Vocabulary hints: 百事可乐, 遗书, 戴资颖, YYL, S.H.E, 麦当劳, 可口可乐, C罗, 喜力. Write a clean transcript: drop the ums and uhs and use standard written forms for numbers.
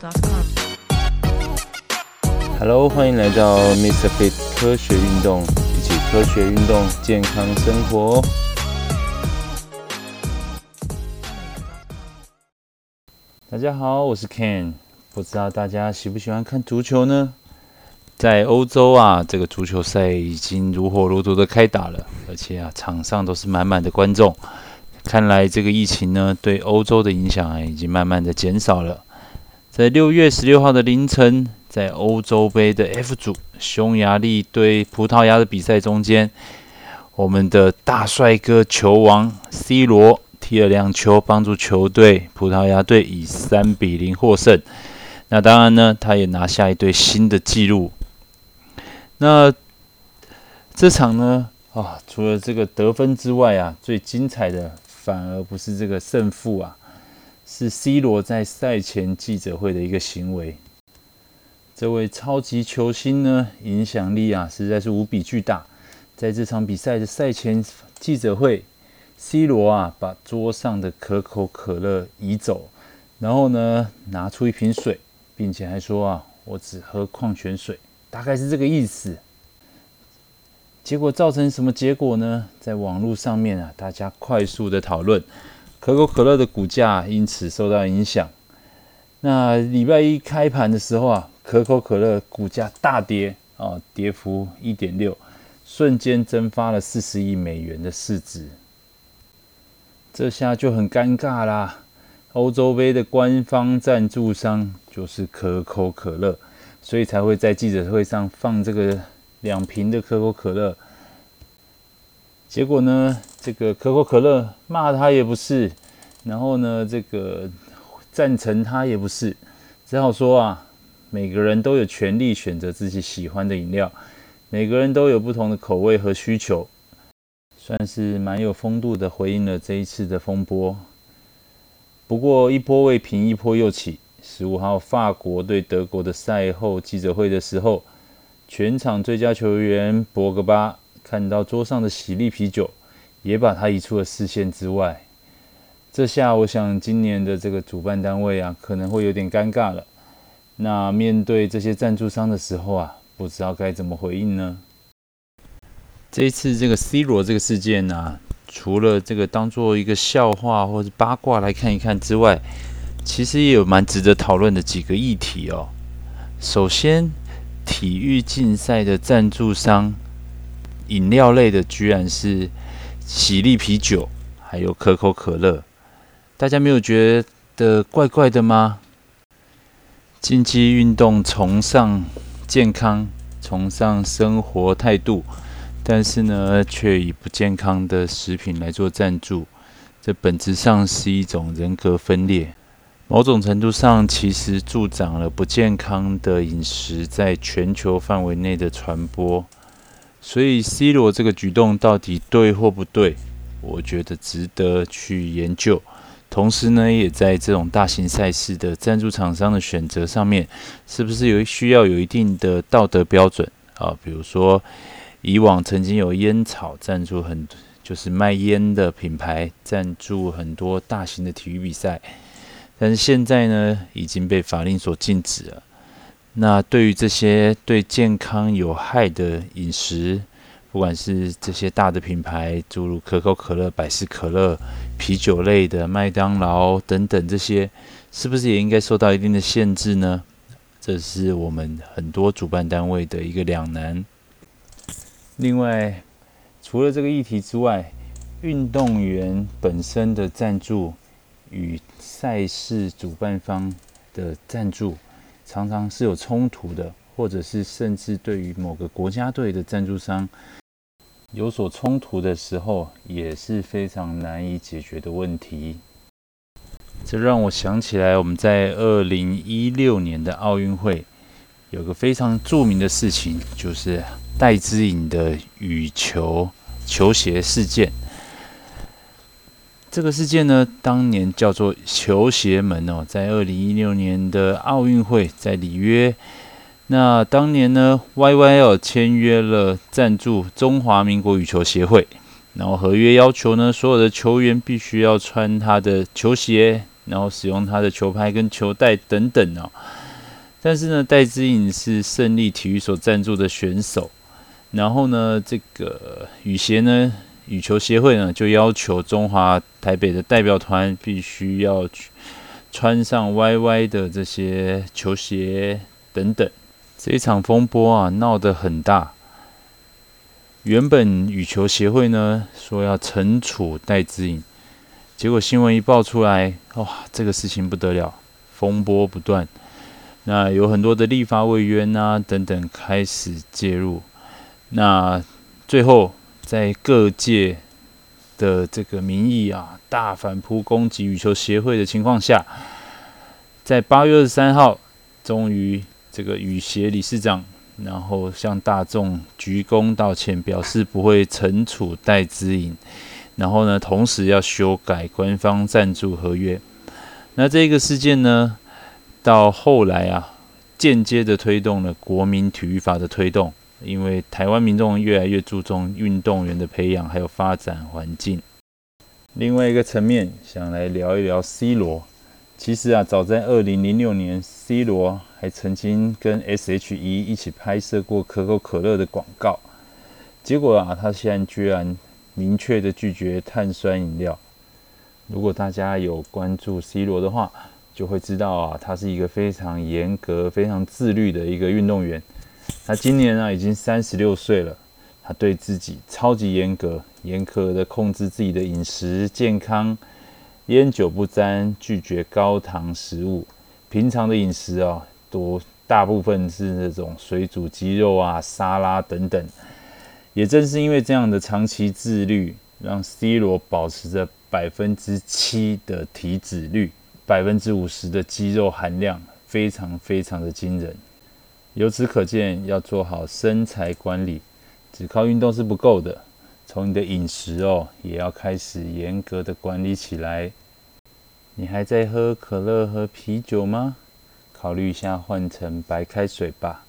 mr.fit.com。 Hello， 欢迎来到 Mr. Fit 科学运动，一起科学运动，健康生活。大家好，我是 Ken。不知道大家喜不喜欢看足球呢？在欧洲啊，这个足球赛已经如火如荼的开打了，而且啊，场上都是满满的观众。看来这个疫情呢，对欧洲的影响已经慢慢的减少了。在6月16号的凌晨，在欧洲杯的 F 组匈牙利对葡萄牙的比赛中间，我们的大帅哥球王 C 罗踢了两球，帮助球队葡萄牙队以3-0获胜。那当然呢，他也拿下一对新的纪录。那这场呢，除了这个得分之外啊，最精彩的反而不是这个胜负啊，是 C 罗在赛前记者会的一个行为。这位超级球星呢，影响力啊实在是无比巨大。在这场比赛的赛前记者会， C 罗啊把桌上的可口可乐移走，然后呢拿出一瓶水，并且还说啊，我只喝矿泉水，大概是这个意思。结果造成什么结果呢？在网络上面啊，大家快速的讨论，可口可乐的股价因此受到影响。那礼拜一开盘的时候啊，可口可乐股价大跌啊，跌幅 1.6%， 瞬间蒸发了40亿美元的市值。这下就很尴尬啦！欧洲杯的官方赞助商就是可口可乐，所以才会在记者会上放这个2瓶的可口可乐。结果呢，这个可口可乐骂他也不是，然后呢，这个赞成他也不是，只好说啊，每个人都有权利选择自己喜欢的饮料，每个人都有不同的口味和需求，算是蛮有风度的回应了这一次的风波。不过一波未平，一波又起。15号法国对德国的赛后记者会的时候，全场最佳球员博格巴看到桌上的喜力啤酒，也把它移出了视线之外。这下我想今年的这个主办单位啊，可能会有点尴尬了。那面对这些赞助商的时候啊，不知道该怎么回应呢？这一次这个 C 罗这个事件啊，除了这个当做一个笑话或者八卦来看一看之外，其实也有蛮值得讨论的几个议题哦。首先，体育竞赛的赞助商，饮料类的居然是喜力啤酒，还有可口可乐，大家没有觉得怪怪的吗？竞技运动崇尚健康，崇尚生活态度，但是呢，却以不健康的食品来做赞助，这本质上是一种人格分裂。某种程度上，其实助长了不健康的饮食在全球范围内的传播。所以 C 罗这个举动到底对或不对，我觉得值得去研究。同时呢，也在这种大型赛事的赞助厂商的选择上面，是不是需要有一定的道德标准啊？比如说，以往曾经有烟草赞助就是卖烟的品牌赞助很多大型的体育比赛。但是现在呢，已经被法令所禁止了。那对于这些对健康有害的饮食，不管是这些大的品牌，诸如可口可乐、百事可乐、啤酒类的、麦当劳等等，这些是不是也应该受到一定的限制呢？这是我们很多主办单位的一个两难。另外，除了这个议题之外，运动员本身的赞助与赛事主办方的赞助常常是有冲突的，或者是甚至对于某个国家队的赞助商有所冲突的时候，也是非常难以解决的问题。这让我想起来，我们在2016年的奥运会有个非常著名的事情，就是戴资颖的羽球球鞋事件。这个事件呢，当年叫做球鞋门哦，在2016年的奥运会在里约。那当年呢 ，YYL 签约了赞助中华民国羽球协会，然后合约要求呢，所有的球员必须要穿他的球鞋，然后使用他的球拍跟球带等等哦。但是呢，戴资颖是胜利体育所赞助的选手，然后呢，这个羽协呢，羽球协会呢，就要求中华台北的代表团必须要穿上 YY 的这些球鞋等等。这一场风波啊，闹得很大。原本羽球协会呢说要惩处戴资颖，结果新闻一爆出来，哇，这个事情不得了，风波不断。那有很多的立法委员啊等等开始介入。那最后在各界的这个民意啊大反扑攻击羽球协会的情况下，在8月23号，终于这个羽协理事长然后向大众鞠躬道歉，表示不会惩处戴资颖。然后呢，同时要修改官方赞助合约。那这个事件呢，到后来啊，间接的推动了国民体育法的推动，因为台湾民众越来越注重运动员的培养还有发展环境。另外一个层面，想来聊一聊 C 罗。其实啊，早在2006年 ，C 罗还曾经跟 S.H.E 一起拍摄过可口可乐的广告，结果啊，他现在居然明确的拒绝碳酸饮料。如果大家有关注 C 罗的话，就会知道啊，他是一个非常严格、非常自律的一个运动员。他今年啊已经36岁了，他对自己超级严格、严苛的控制自己的饮食健康。烟酒不沾，拒绝高糖食物。平常的饮食啊，大部分是那种水煮鸡肉啊、沙拉等等。也正是因为这样的长期自律，让 C 罗保持着7%的体脂率，50%的肌肉含量，非常非常的惊人。由此可见，要做好身材管理，只靠运动是不够的。从你的饮食哦，也要开始严格的管理起来。你还在喝可乐和啤酒吗？考虑一下换成白开水吧。